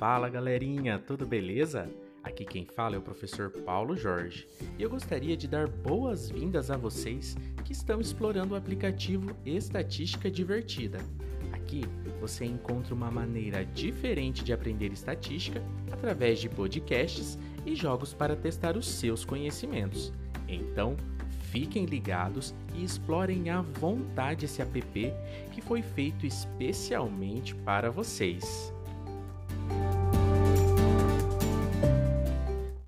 Fala galerinha, tudo beleza? Aqui quem fala é o professor Paulo Jorge e eu gostaria de dar boas-vindas a vocês que estão explorando o aplicativo Estatística Divertida. Aqui você encontra uma maneira diferente de aprender estatística através de podcasts e jogos para testar os seus conhecimentos. Então, fiquem ligados e explorem à vontade esse app que foi feito especialmente para vocês.